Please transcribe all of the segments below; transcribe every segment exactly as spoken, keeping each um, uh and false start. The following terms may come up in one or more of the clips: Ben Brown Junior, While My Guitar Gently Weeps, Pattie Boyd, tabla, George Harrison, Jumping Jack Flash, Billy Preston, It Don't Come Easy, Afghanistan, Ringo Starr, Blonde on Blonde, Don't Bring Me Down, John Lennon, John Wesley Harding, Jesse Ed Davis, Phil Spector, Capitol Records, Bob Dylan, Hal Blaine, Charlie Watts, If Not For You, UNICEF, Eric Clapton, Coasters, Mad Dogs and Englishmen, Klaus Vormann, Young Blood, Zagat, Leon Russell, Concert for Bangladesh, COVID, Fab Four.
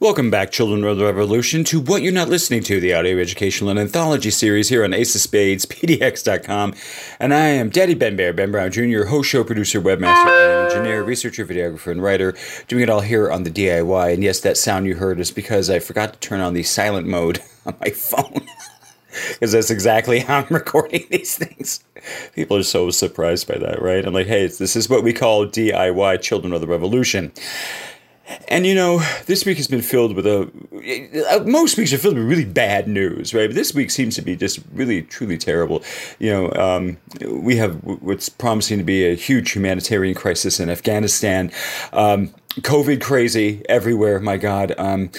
Welcome back, children of the revolution, to What You're Not Listening To, the audio educational and anthology series here on Ace of Spades, P D X dot com. And I am Daddy Ben Bear, Ben Brown Junior, host, show producer, webmaster, engineer, researcher, videographer, and writer, doing it all here on the D I Y. And yes, that sound you heard is because I forgot to turn on the silent mode on my phone. Because that's exactly how I'm recording these things. People are so surprised by that, right? I'm like, hey, this is what we call D I Y, children of the revolution. And, you know, this week has been filled with a – most weeks are filled with really bad news, right? But this week seems to be just really, truly terrible. You know, um, we have what's promising to be a huge humanitarian crisis in Afghanistan. Um, COVID crazy everywhere, my God. Um,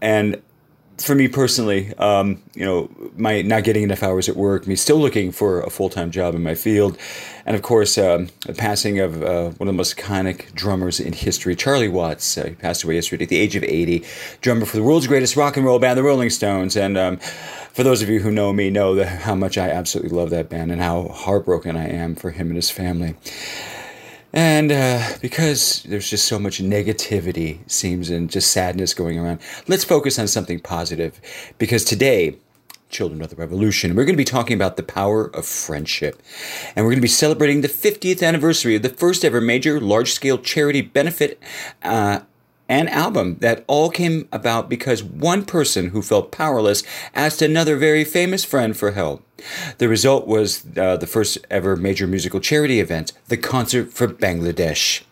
and – For me personally, um, you know, my not getting enough hours at work, me still looking for a full-time job in my field, and of course, um, the passing of uh, one of the most iconic drummers in history, Charlie Watts. Uh, he passed away yesterday at the age of eighty, drummer for the world's greatest rock and roll band, the Rolling Stones. And um, for those of you who know me, know the, how much I absolutely love that band and how heartbroken I am for him and his family. And uh, because there's just so much negativity, seems, and just sadness going around, let's focus on something positive. Because today, children of the revolution, we're going to be talking about the power of friendship. And we're going to be celebrating the fiftieth anniversary of the first ever major large-scale charity benefit uh, and album that all came about because one person who felt powerless asked another very famous friend for help. The result was uh, the first ever major musical charity event, the Concert for Bangladesh.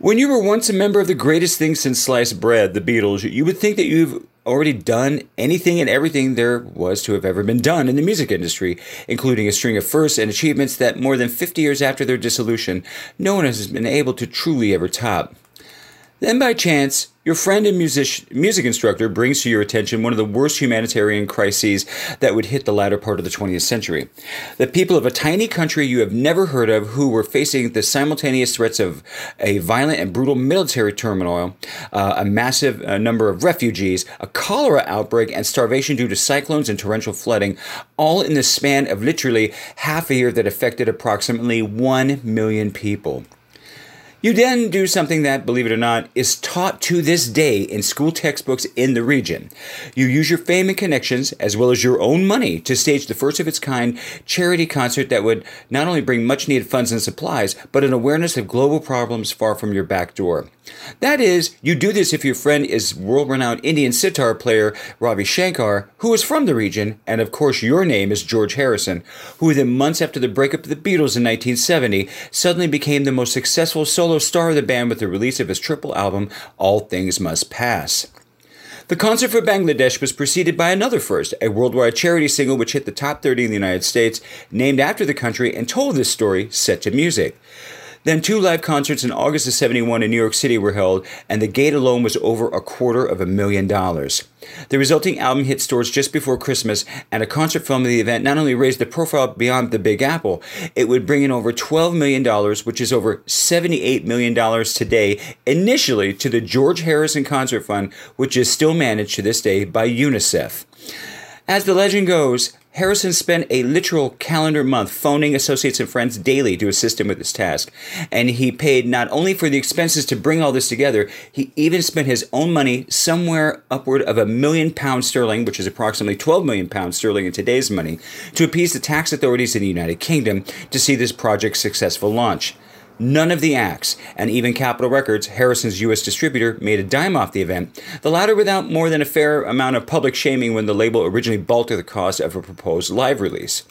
When you were once a member of the greatest thing since sliced bread, the Beatles, you would think that you've already done anything and everything there was to have ever been done in the music industry, including a string of firsts and achievements that more than fifty years after their dissolution, no one has been able to truly ever top. Then by chance, your friend and music, music instructor brings to your attention one of the worst humanitarian crises that would hit the latter part of the twentieth century. The people of a tiny country you have never heard of who were facing the simultaneous threats of a violent and brutal military turmoil, uh, a massive uh, number of refugees, a cholera outbreak, and starvation due to cyclones and torrential flooding, all in the span of literally half a year that affected approximately one million people. You then do something that, believe it or not, is taught to this day in school textbooks in the region. You use your fame and connections, as well as your own money, to stage the first of its kind charity concert that would not only bring much needed funds and supplies, but an awareness of global problems far from your back door. That is, you do this if your friend is world-renowned Indian sitar player Ravi Shankar, who is from the region, and of course your name is George Harrison, who within months after the breakup of the Beatles in nineteen seventy, suddenly became the most successful solo star of the band with the release of his triple album, All Things Must Pass. The Concert for Bangladesh was preceded by another first, a worldwide charity single which hit the top thirty in the United States, named after the country, and told this story set to music. Then two live concerts in August of seventy-one in New York City were held, and the gate alone was over a quarter of a million dollars. The resulting album hit stores just before Christmas, and a concert film of the event not only raised the profile beyond the Big Apple, it would bring in over twelve million dollars, which is over seventy-eight million dollars today, initially to the George Harrison Concert Fund, which is still managed to this day by UNICEF. As the legend goes, Harrison spent a literal calendar month phoning associates and friends daily to assist him with his task, and he paid not only for the expenses to bring all this together, he even spent his own money, somewhere upward of a million pounds sterling, which is approximately twelve million pounds sterling in today's money, to appease the tax authorities in the United Kingdom to see this project's successful launch. None of the acts, and even Capitol Records, Harrison's U S distributor, made a dime off the event, the latter without more than a fair amount of public shaming when the label originally balked at the cost of a proposed live release.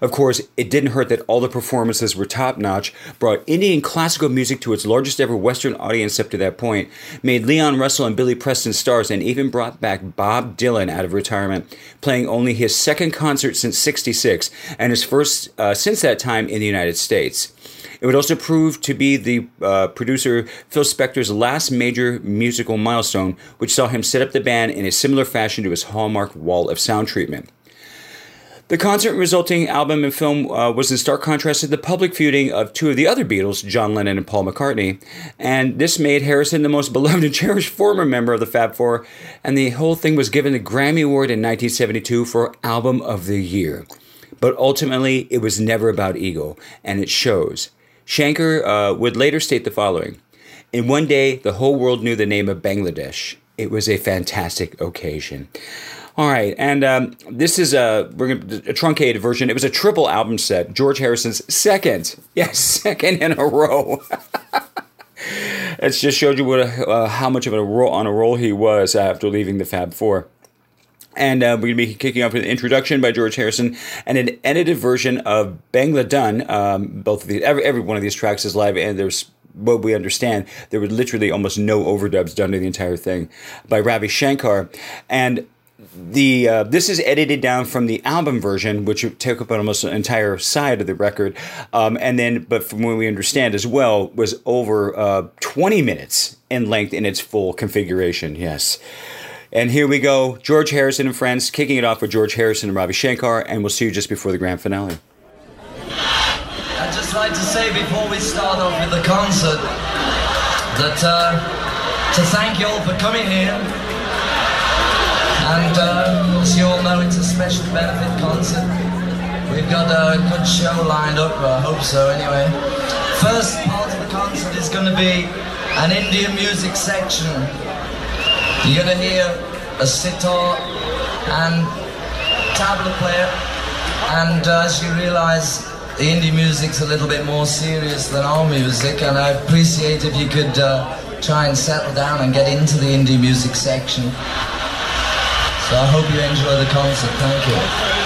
Of course, it didn't hurt that all the performances were top-notch, brought Indian classical music to its largest ever Western audience up to that point, made Leon Russell and Billy Preston stars, and even brought back Bob Dylan out of retirement, playing only his second concert since sixty-six, and his first uh, since that time in the United States. It would also prove to be the uh, producer Phil Spector's last major musical milestone, which saw him set up the band in a similar fashion to his hallmark Wall of Sound treatment. The concert resulting album and film uh, was in stark contrast to the public feuding of two of the other Beatles, John Lennon and Paul McCartney, and this made Harrison the most beloved and cherished former member of the Fab Four, and the whole thing was given the Grammy Award in nineteen seventy-two for Album of the Year. But ultimately, it was never about ego, and it shows. Shankar uh, would later state the following. In one day, the whole world knew the name of Bangladesh. It was a fantastic occasion. All right, and um, this is a, we're gonna, a truncated version. It was a triple album set, George Harrison's second, yes, second in a row. It just showed you what a, uh, how much of a roll, on a roll he was after leaving the Fab Four. And uh, we're going to be kicking off with an introduction by George Harrison and an edited version of Bangladesh. Um, both of these, every, every one of these tracks is live, and there's what we understand. There were literally almost no overdubs done to the entire thing by Ravi Shankar. And the uh, this is edited down from the album version, which took up almost an entire side of the record. Um, and then, but from what we understand as well, was over uh, twenty minutes in length in its full configuration. Yes. And here we go, George Harrison and friends, kicking it off with George Harrison and Ravi Shankar, and we'll see you just before the grand finale. I'd just like to say before we start off with the concert that uh, to thank you all for coming here, and uh, as you all know, it's a special benefit concert. We've got a good show lined up, I hope so anyway. First part of the concert is going to be an Indian music section. You're going to hear a sitar and tabla player, and uh, as you realise, the indie music's a little bit more serious than our music, and I appreciate if you could uh, try and settle down and get into the indie music section. So I hope you enjoy the concert. Thank you. Thank you.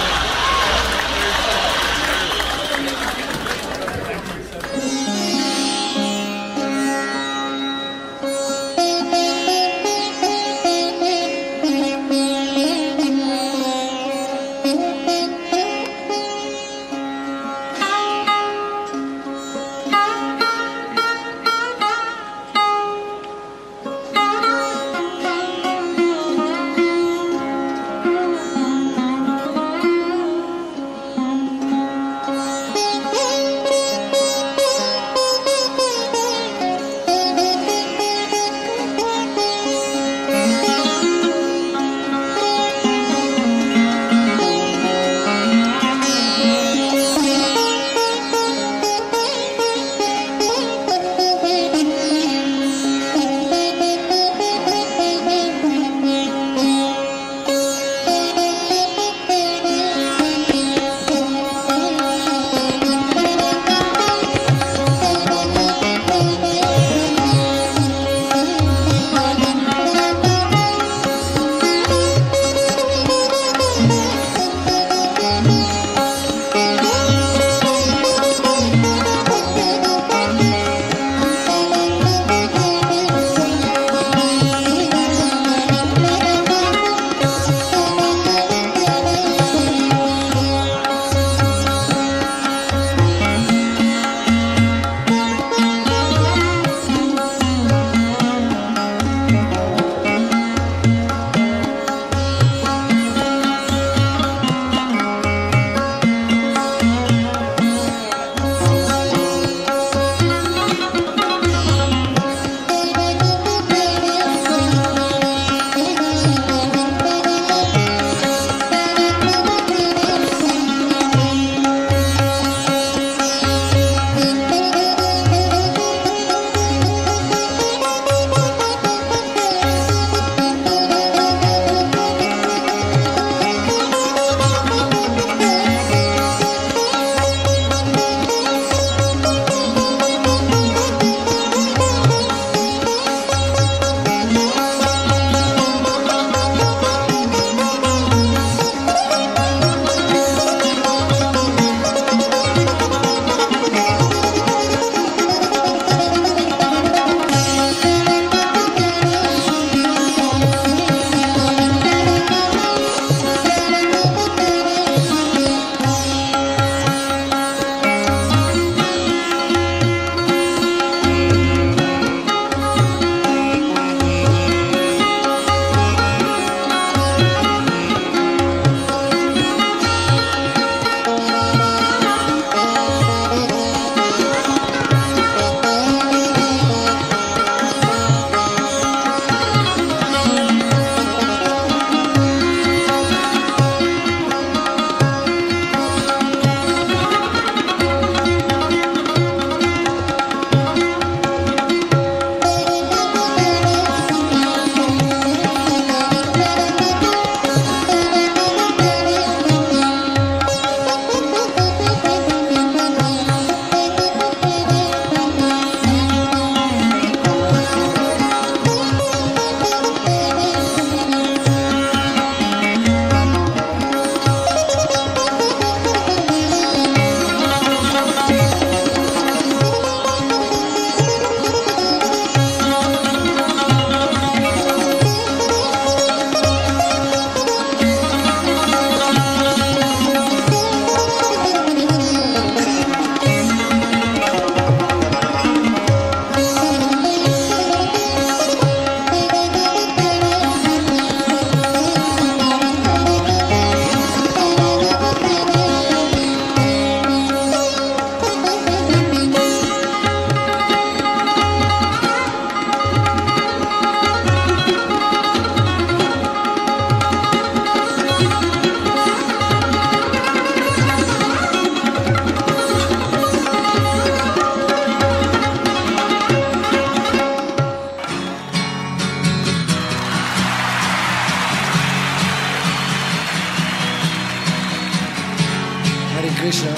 Krishna.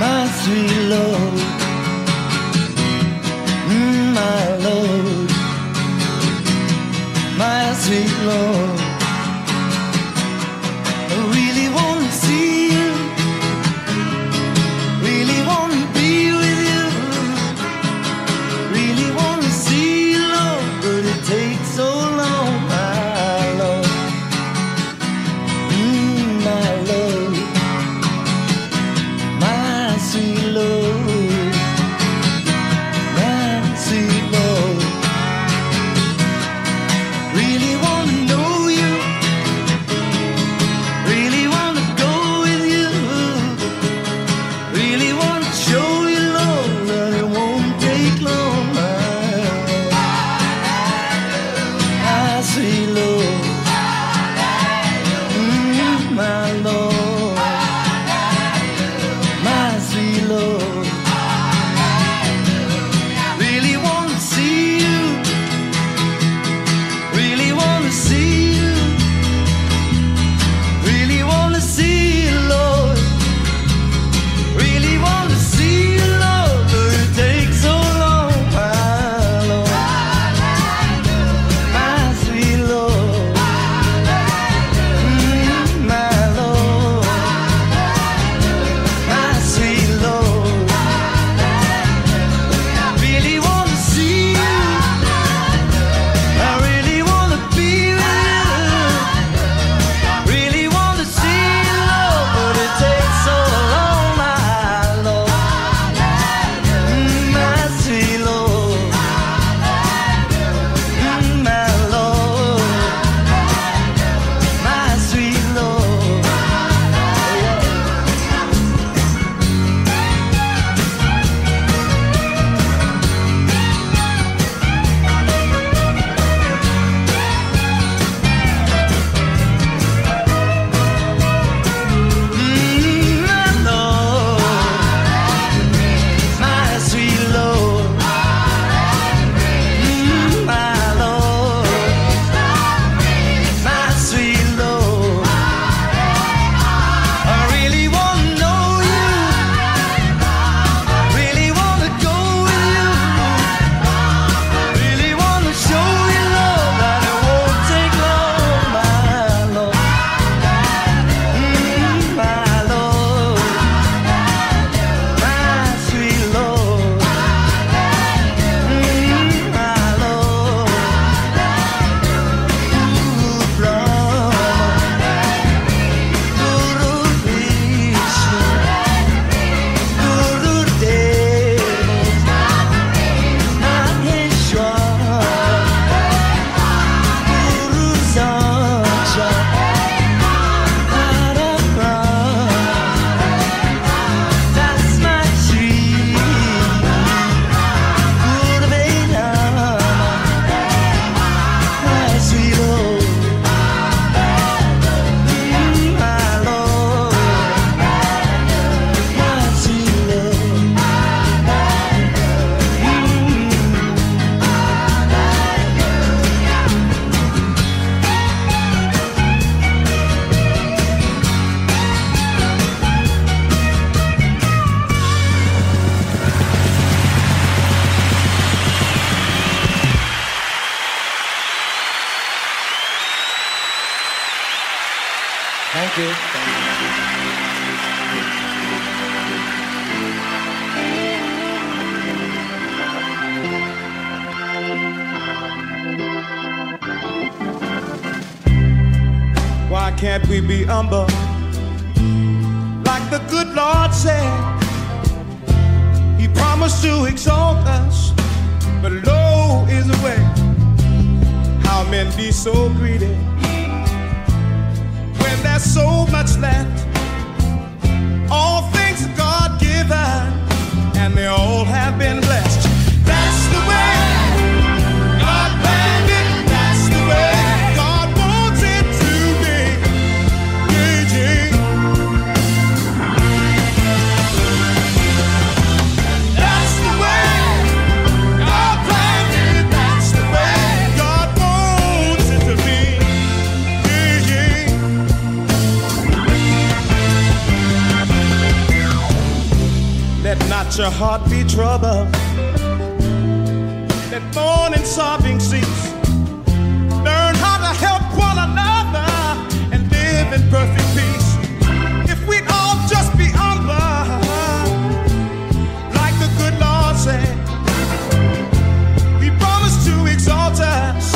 My sweet Lord, mm, my Lord, my sweet Lord, I really wanna see you, really wanna be with you, really wanna see you, Lord, but it takes so long, my Lord, mm, my Lord, my sweet Lord, my sweet Lord, really wanna know you, really wanna go with you, really wanna show you, Lord, that it won't take long, my, my sweet Lord, mm, my Lord, my sweet Lord, really wanna see you, really wanna see you, really wanna see you, Lord, really wanna see you, Lord, but it takes so long, my Lord, my sweet Lord, mm, my Lord, my sweet Lord, I really wanna see you. I really wanna be with you. Really wanna see you, Lord, but it takes so long, my Lord, mm, my sweet Lord, mm, my Lord, my sweet Lord. Mm, my Lord, my sweet Lord, mm, my Lord, my sweet Lord, I really wanna know you, really wanna go with you, really wanna show you, Lord, that it won't take long, my Lord, mm, my Lord, my sweet Lord, mm, my Lord, ooh, Lord, Guru Vishnu, Guru Dev, Maheshwar, Guru Sakshat, Parabrahma, that's my dream. Thank you. Why can't we be humble? Like the good Lord said, He promised to exalt us, but low is the way. How men be so greedy when there's so much left? All things are God given, and they all have been blessed. That's the way God planned it. That's the way God wants it to be. let your heart be troubled. That mourning and sobbing cease. Learn how to help one another and live in perfect peace. If we'd all just be humble, like the good Lord said, He promised to exalt us.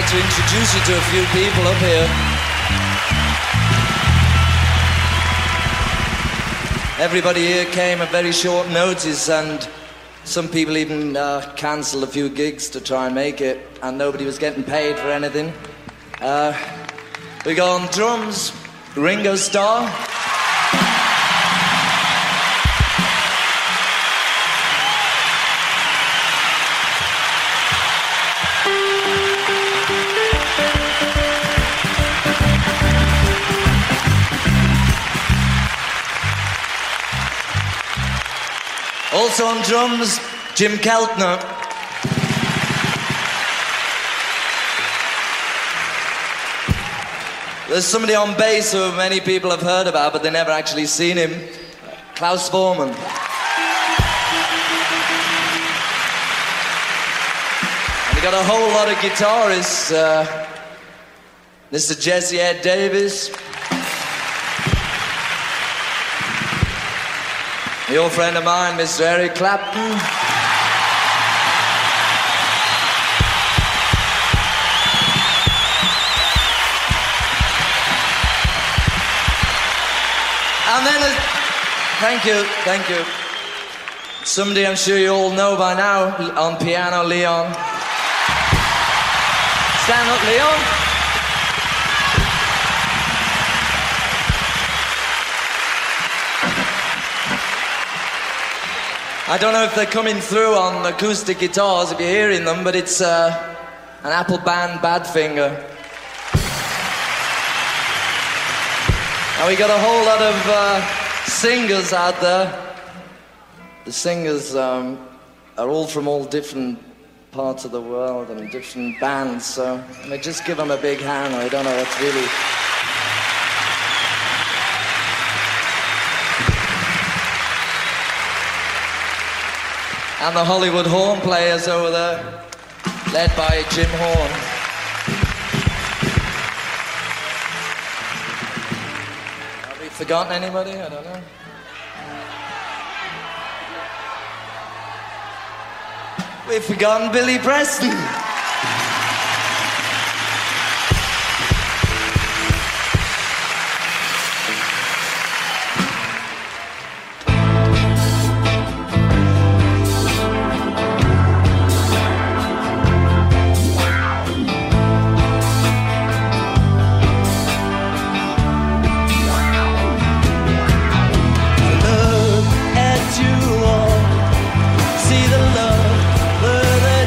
like to introduce you to a few people up here. Everybody here came at very short notice, and some people even uh, cancelled a few gigs to try and make it, and nobody was getting paid for anything. Uh, we got on drums, Ringo Starr. Also on drums, Jim Keltner. There's somebody on bass who many people have heard about, but they never actually seen him. Klaus Vormann. And we got a whole lot of guitarists. Uh, Mister Jesse Ed Davis. Your friend of mine, Mister Eric Clapton. And then, a... thank you, thank you. Somebody I'm sure you all know by now, on piano, Leon. Stand up, Leon. I don't know if they're coming through on acoustic guitars, if you're hearing them, but it's uh, an Apple band, Badfinger. And we got a whole lot of uh, singers out there. The singers um, are all from all different parts of the world and different bands, so I mean, just give them a big hand. I don't know what's really... And the Hollywood horn players over there, led by Jim Horn. Have we forgotten anybody? I don't know. We've forgotten Billy Preston.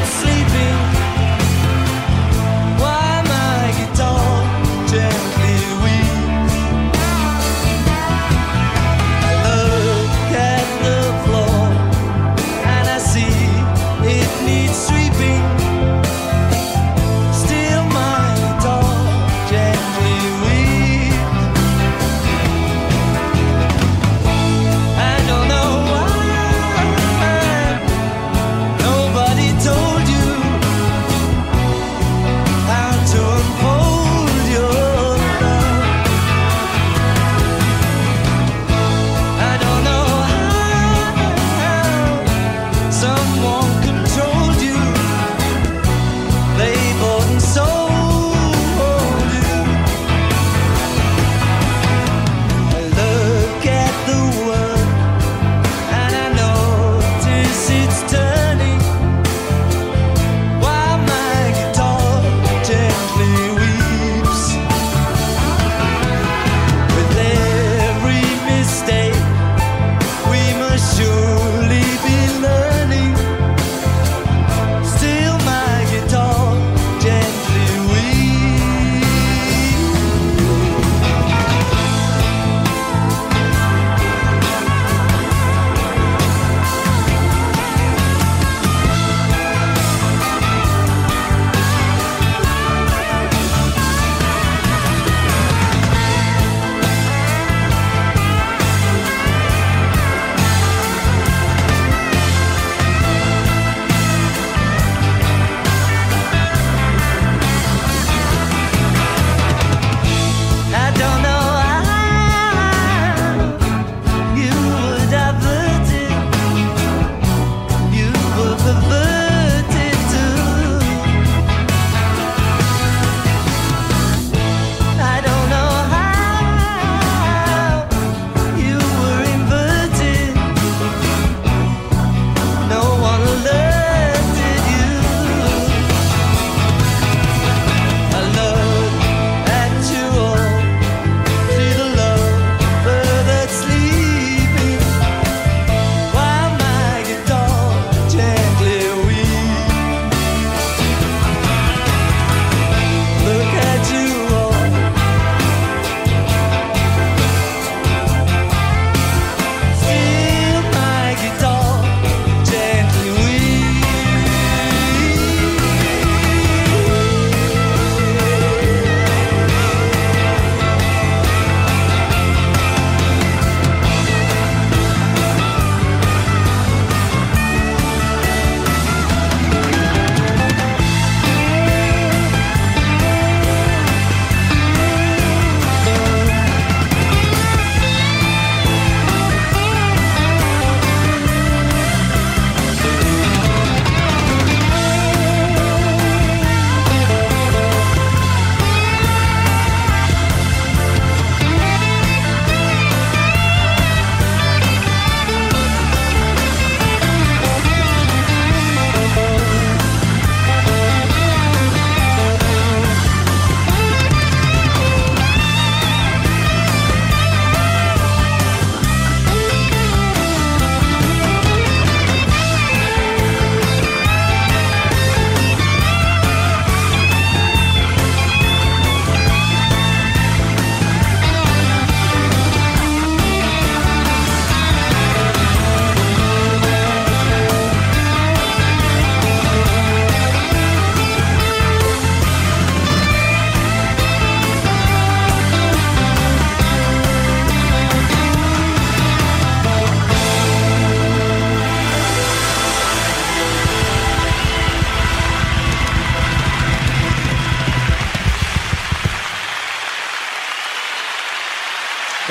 Sleeping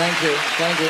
Thank you. Thank you.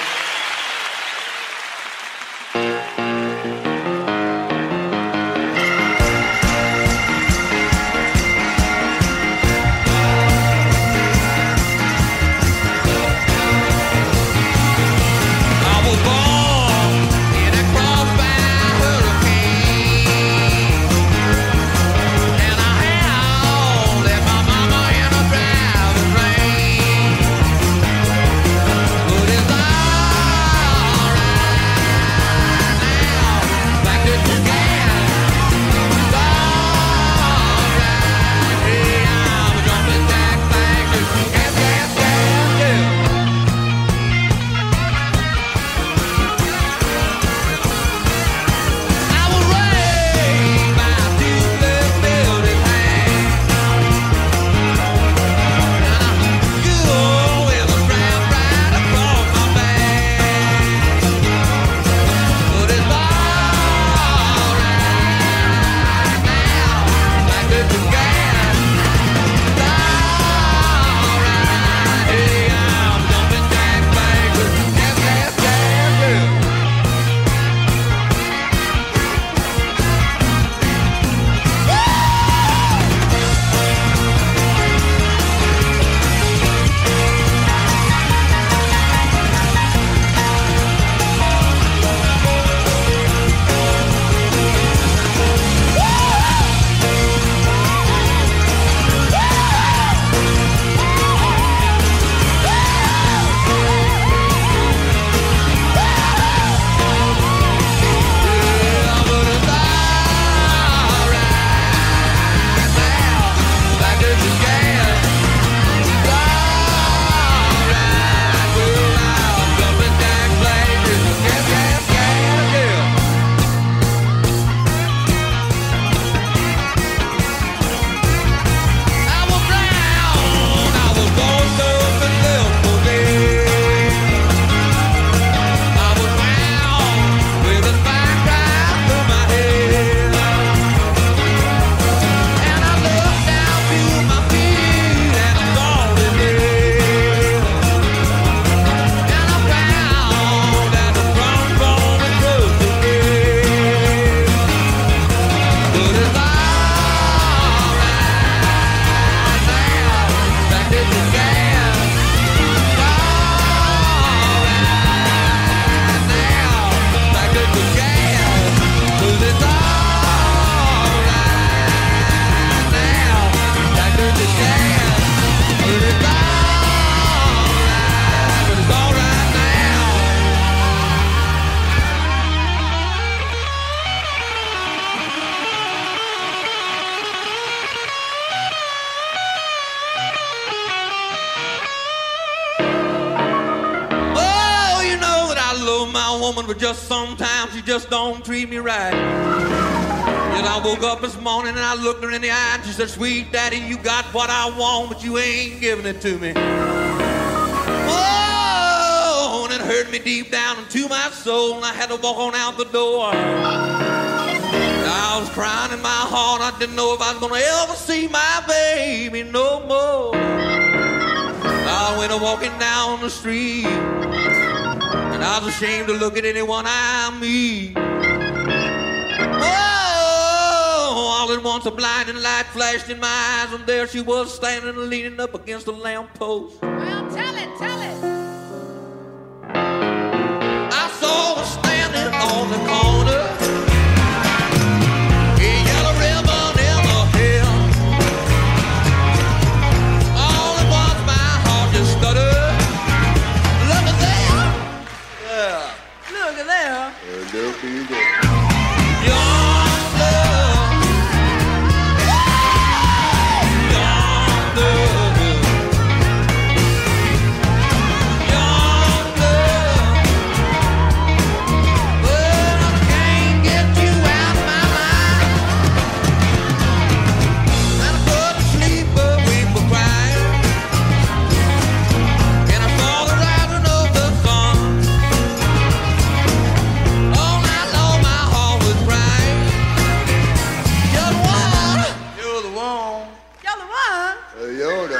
Just don't treat me right. And I woke up this morning and I looked her in the eye and she said, "Sweet daddy, you got what I want, but you ain't giving it to me." Oh, and it hurt me deep down into my soul and I had to walk on out the door. I was crying in my heart. I didn't know if I was gonna ever see my baby no more. I went walking down the street. I was ashamed to look at anyone I meet. Oh, all at once a blinding light flashed in my eyes, and there she was standing leaning up against a lamppost. Well, tell it, tell it. I saw her standing on the corner. There you go. Yo, no. Woo! You're the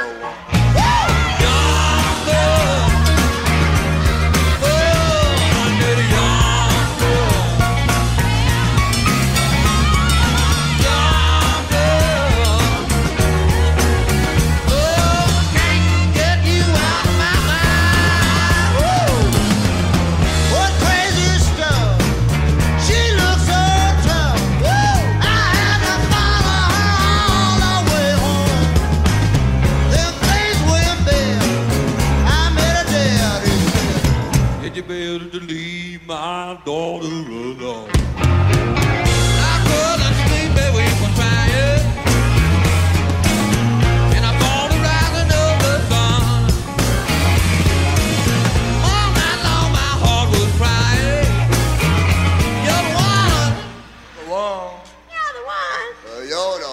my daughter alone. I couldn't sleep, baby, was crying. And I thought of rising up the sun. All night long my heart was crying. You're the one. The one. You're the one. Uh, you're the one.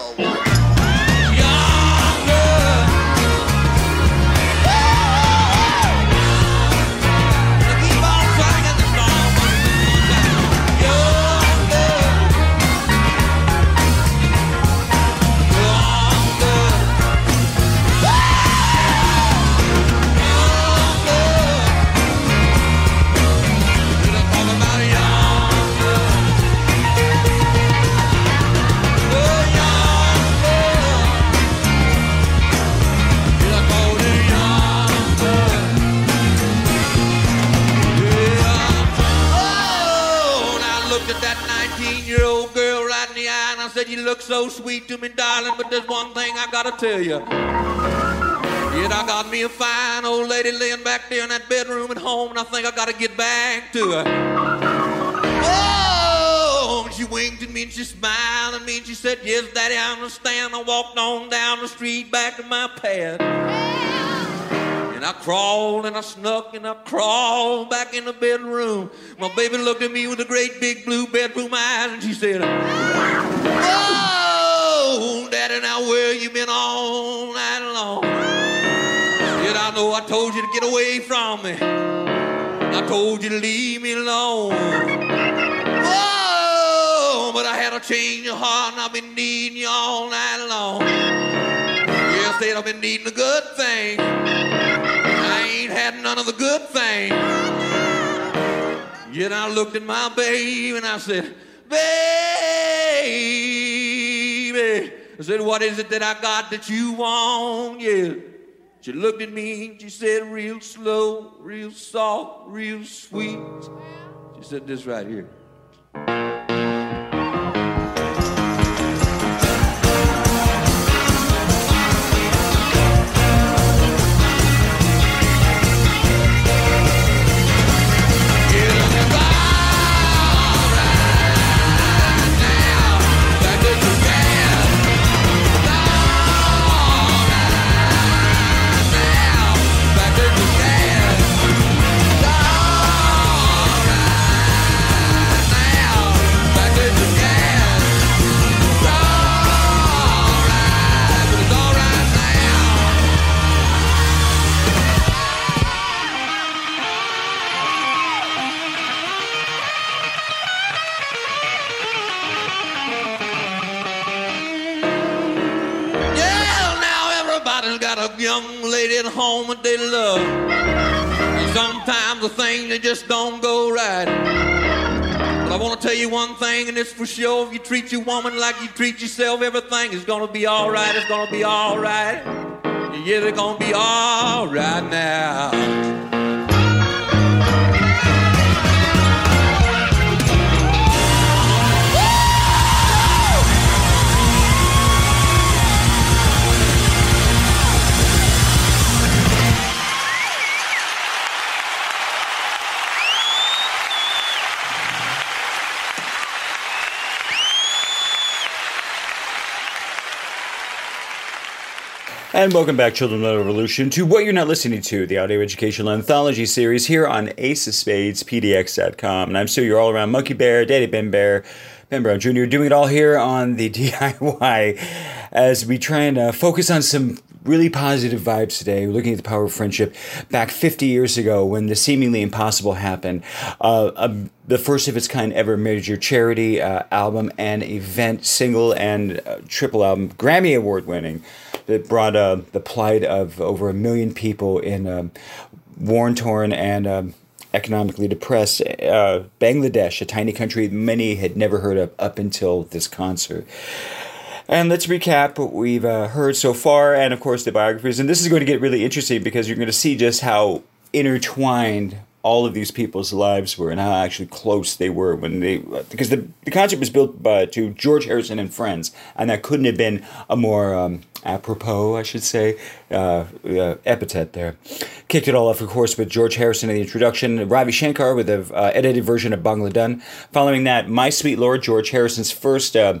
You look so sweet to me, darling, but there's one thing I gotta tell you. Yet I got me a fine old lady laying back there in that bedroom at home, and I think I gotta get back to her. Oh, she winked at me and she smiled at me and she said, yes, Daddy, I understand. I walked on down the street back to my pad. And I crawled and I snuck and I crawled back in the bedroom. My baby looked at me with the great big blue bedroom eyes and she said, oh, Daddy, now where you been all night long? Yet I know I told you to get away from me. I told you to leave me alone. Oh, but I had a change of heart and I've been needing you all night long. Yes, said I've been needing the good things. I ain't had none of the good things. Yet I looked at my baby and I said, baby, I said, what is it that I got that you want? Yeah. She looked at me and she said, real slow, real soft, real sweet. She said this right here. Young lady at home that they love. And sometimes the thing they just don't go right. But I want to tell you one thing, and it's for sure: if you treat your woman like you treat yourself, everything is gonna be all right. It's gonna be all right. Yeah, it's gonna be all right now. And welcome back, Children of the Revolution, to What You're Not Listening To, the audio educational anthology series here on Ace of Spades, P D X dot com. And I'm still your all-around monkey bear, Daddy Ben Bear, Ben Brown Junior, doing it all here on the D I Y as we try and uh, focus on some really positive vibes today. We're looking at the power of friendship back fifty years ago when the seemingly impossible happened. Uh, a, the first of its kind ever major charity uh, album and event, single and uh, triple album, Grammy Award winning. That brought uh, the plight of over a million people in um, war-torn and um, economically depressed uh, Bangladesh, a tiny country many had never heard of up until this concert. And let's recap what we've uh, heard so far and, of course, the biographies. And this is going to get really interesting because you're going to see just how intertwined all of these people's lives were and how actually close they were when they, because the, the concert was built by, to George Harrison and friends, and that couldn't have been a more um, apropos, I should say, uh, uh, epithet there. Kicked it all off, of course, with George Harrison in the introduction, Ravi Shankar with an uh, edited version of Bangla Dun. Following that, My Sweet Lord, George Harrison's first uh,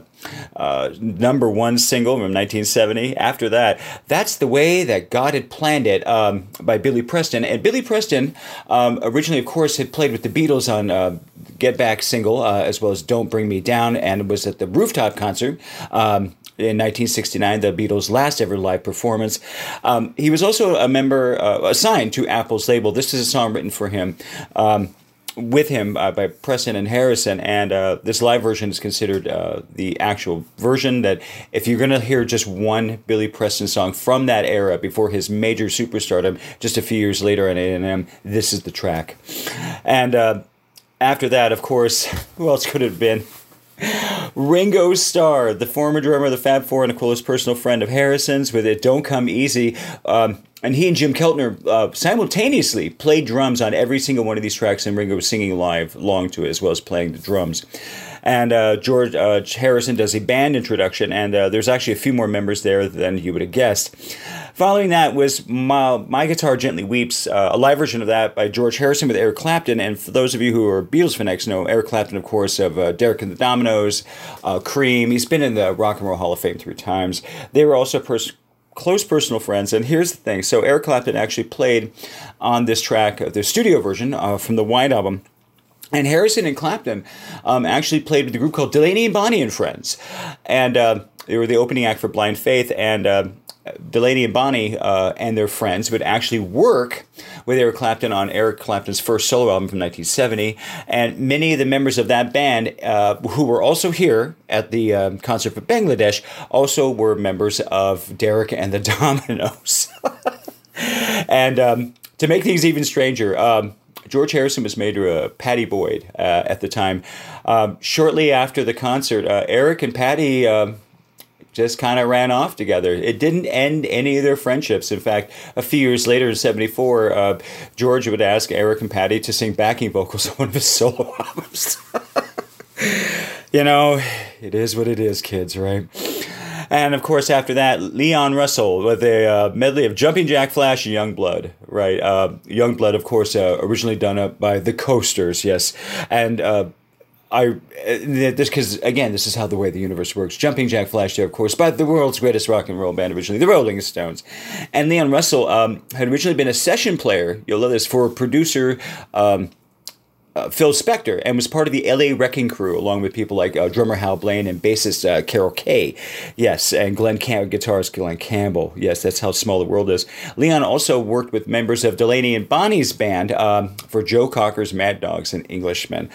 uh, number one single from nineteen seventy. After that, That's the Way That God Had Planned It um, by Billy Preston. And Billy Preston um, originally, of course, had played with the Beatles on uh, Get Back single, uh, as well as Don't Bring Me Down, and was at the Rooftop Concert Um in nineteen sixty-nine, the Beatles' last ever live performance. Um, he was also a member, uh, assigned to Apple's label. This is a song written for him, um, with him uh, by Preston and Harrison. And uh, this live version is considered uh, the actual version. That if you're going to hear just one Billy Preston song from that era before his major superstardom, just a few years later on A and M, this is the track. And uh, after that, of course, who else could it have been? Ringo Starr, the former drummer of the Fab Four and a close personal friend of Harrison's, with It Don't Come Easy. Um, and he and Jim Keltner uh, simultaneously played drums on every single one of these tracks, and Ringo was singing live along to it as well as playing the drums. And uh, George uh, Harrison does a band introduction, and uh, there's actually a few more members there than you would have guessed. Following that was My, My Guitar Gently Weeps, uh, a live version of that by George Harrison with Eric Clapton. And for those of you who are Beatles fanatics know Eric Clapton, of course, of uh, Derek and the Dominoes, uh, Cream. He's been in the Rock and Roll Hall of Fame three times. They were also pers- close personal friends. And here's the thing. So Eric Clapton actually played on this track, the studio version uh, from the White Album. And Harrison and Clapton um, actually played with a group called Delaney and Bonnie and Friends. And uh, they were the opening act for Blind Faith. And uh, Delaney and Bonnie uh, and their friends would actually work with Eric Clapton on Eric Clapton's first solo album from nineteen seventy. And many of the members of that band, uh, who were also here at the um, Concert for Bangladesh, also were members of Derek and the Dominoes. And um, to make things even stranger, um, George Harrison was made to uh, Patty Boyd uh, at the time. Um, shortly after the concert, uh, Eric and Patty uh, just kind of ran off together. It didn't end any of their friendships. In fact, a few years later in seventy-four, uh, George would ask Eric and Patty to sing backing vocals on one of his solo albums. You know, it is what it is, kids, right? And, of course, after that, Leon Russell with a uh, medley of Jumping Jack Flash and Young Blood, right? Uh, Young Blood, of course, uh, originally done up by the Coasters, yes. And uh, I, this because, again, this is how the way the universe works. Jumping Jack Flash, there, of course, by the world's greatest rock and roll band originally, the Rolling Stones. And Leon Russell um, had originally been a session player, you'll love this, for producer um Uh, Phil Spector, and was part of the L A Wrecking Crew, along with people like uh, drummer Hal Blaine and bassist uh, Carol Kaye. Yes, and Glenn Cam- guitarist Glenn Campbell. Yes, that's how small the world is. Leon also worked with members of Delaney and Bonnie's band um, for Joe Cocker's Mad Dogs and Englishmen.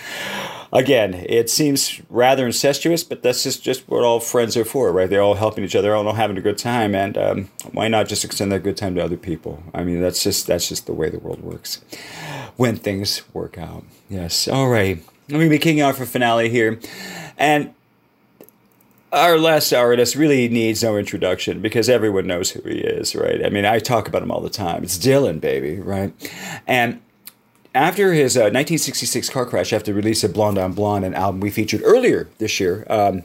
Again, it seems rather incestuous, but that's just, just what all friends are for, right? They're all helping each other, all having a good time, and um, why not just extend that good time to other people? I mean, that's just that's just the way the world works when things work out. Yes, all right. Let me be kicking off for finale here. And our last artist really needs no introduction because everyone knows who he is, right? I mean, I talk about him all the time. It's Dylan, baby, right? And after his uh, nineteen sixty-six car crash, after the release of Blonde on Blonde, an album we featured earlier this year, um,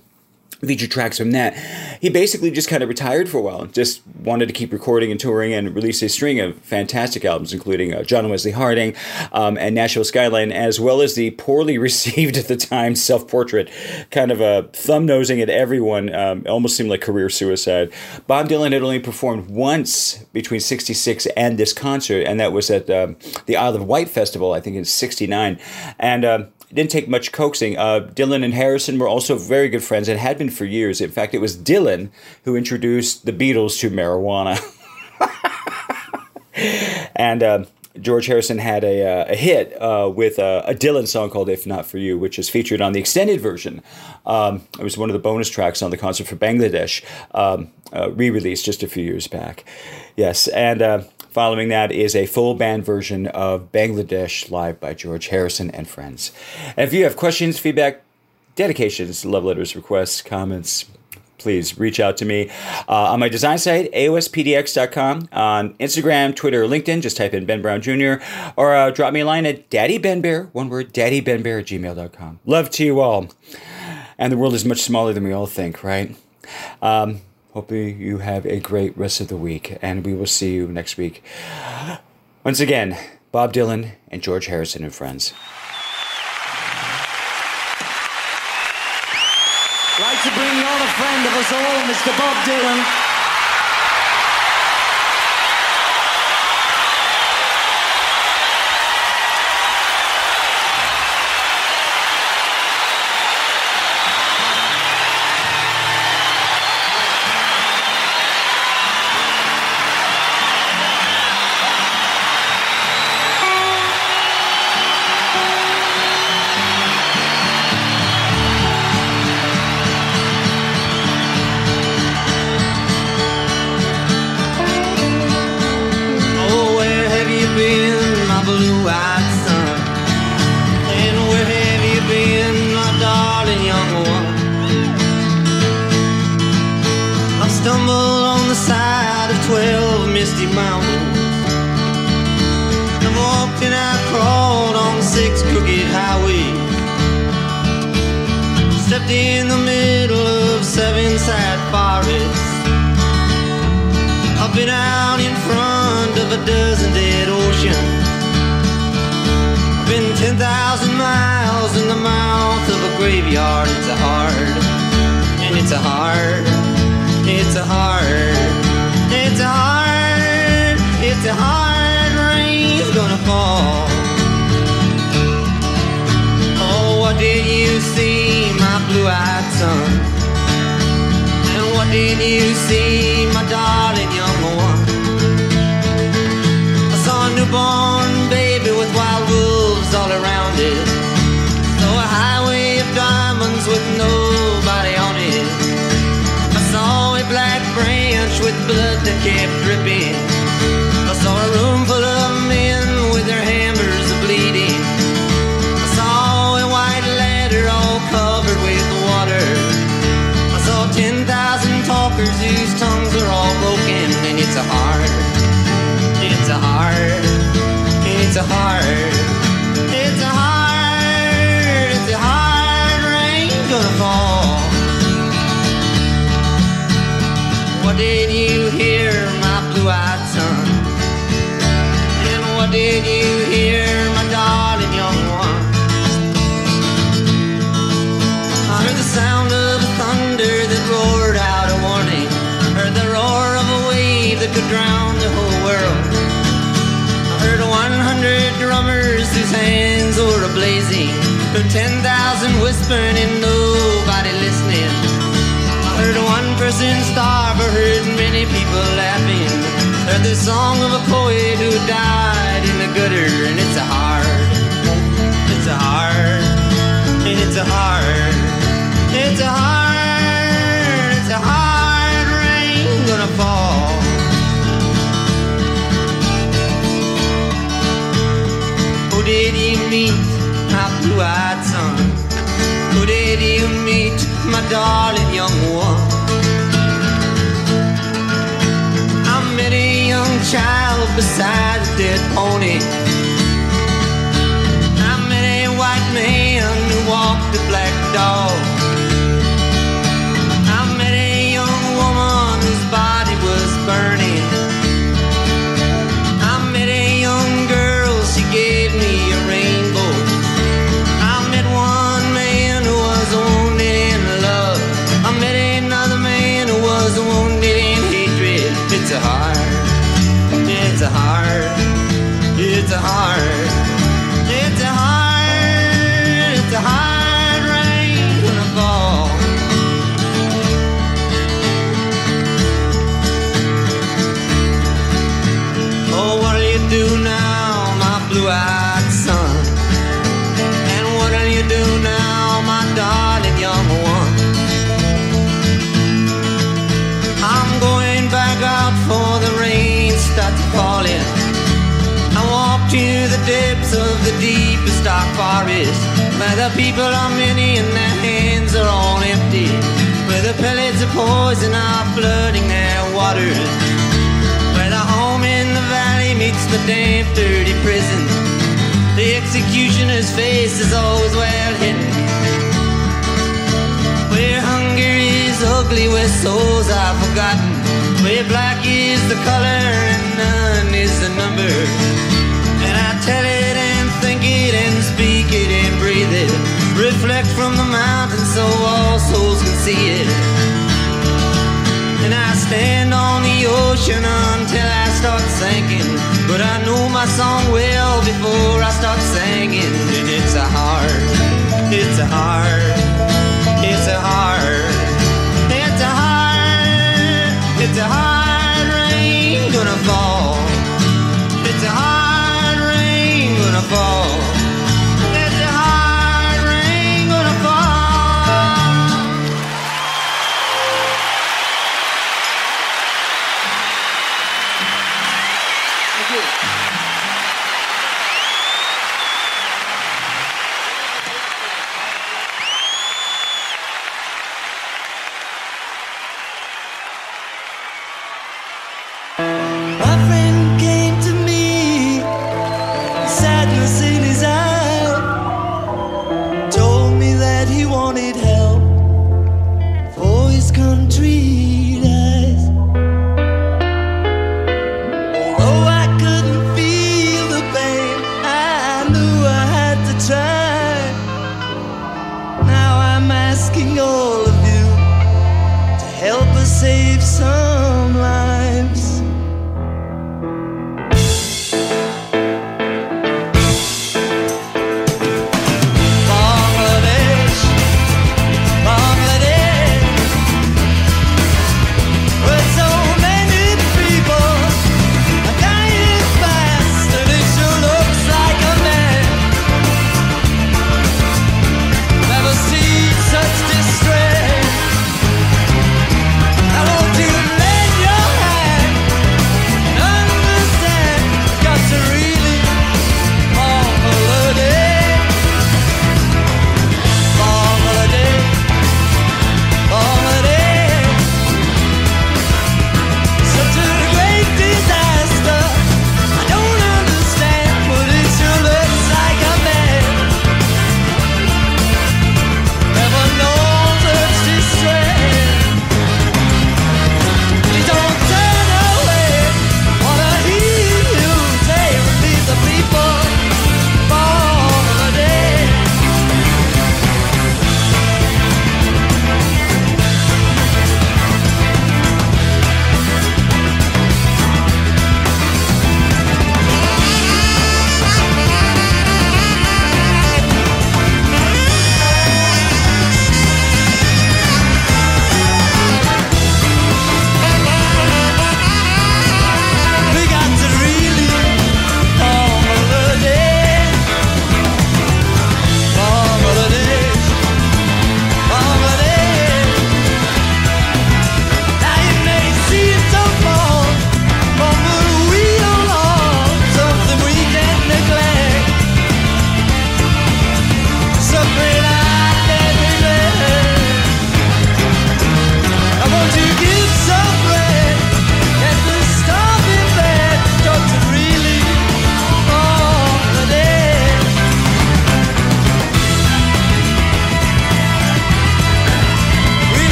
featured tracks from that, he basically just kind of retired for a while and just wanted to keep recording and touring, and released a string of fantastic albums, including uh, John Wesley Harding um, and Nashville Skyline, as well as the poorly received at the time Self-Portrait, kind of a thumb-nosing at everyone, um, almost seemed like career suicide. Bob Dylan had only performed once between sixty-six and this concert, and that was at um, the Isle of Wight Festival, I think in sixty-nine, and um, it didn't take much coaxing. Uh, Dylan and Harrison were also very good friends and had been for years. In fact, it was Dylan who introduced the Beatles to marijuana. And uh, George Harrison had a, uh, a hit uh, with uh, a Dylan song called If Not For You, which is featured on the extended version. Um, it was one of the bonus tracks on the Concert for Bangladesh, um, uh, re-released just a few years back. Yes, and uh, following that is a full band version of Bangladesh Live by George Harrison and Friends. And if you have questions, feedback, dedications, love letters, requests, comments, please reach out to me uh, on my design site, a o s p d x dot com, on Instagram, Twitter, or LinkedIn. Just type in Ben Brown Junior Or uh, drop me a line at daddybenbear, one word, daddybenbear at gmail dot com. Love to you all. And the world is much smaller than we all think, right? Um, Hope you have a great rest of the week, and we will see you next week. Once again, Bob Dylan and George Harrison and friends. I'd like to bring on a friend of us all, Mister Bob Dylan. With where souls are forgotten, where black is the color and none is the number. And I tell it and think it and speak it and breathe it, reflect from the mountain so all souls can see it. And I stand on the ocean until I start sinking, but I know my song well before I start singing. And it's a heart, it's a heart, it's a heart, it's a heart, it's a hard rain gonna fall, it's a hard rain gonna fall, it's a hard rain gonna fall. Thank you. My friend came to me, sadness in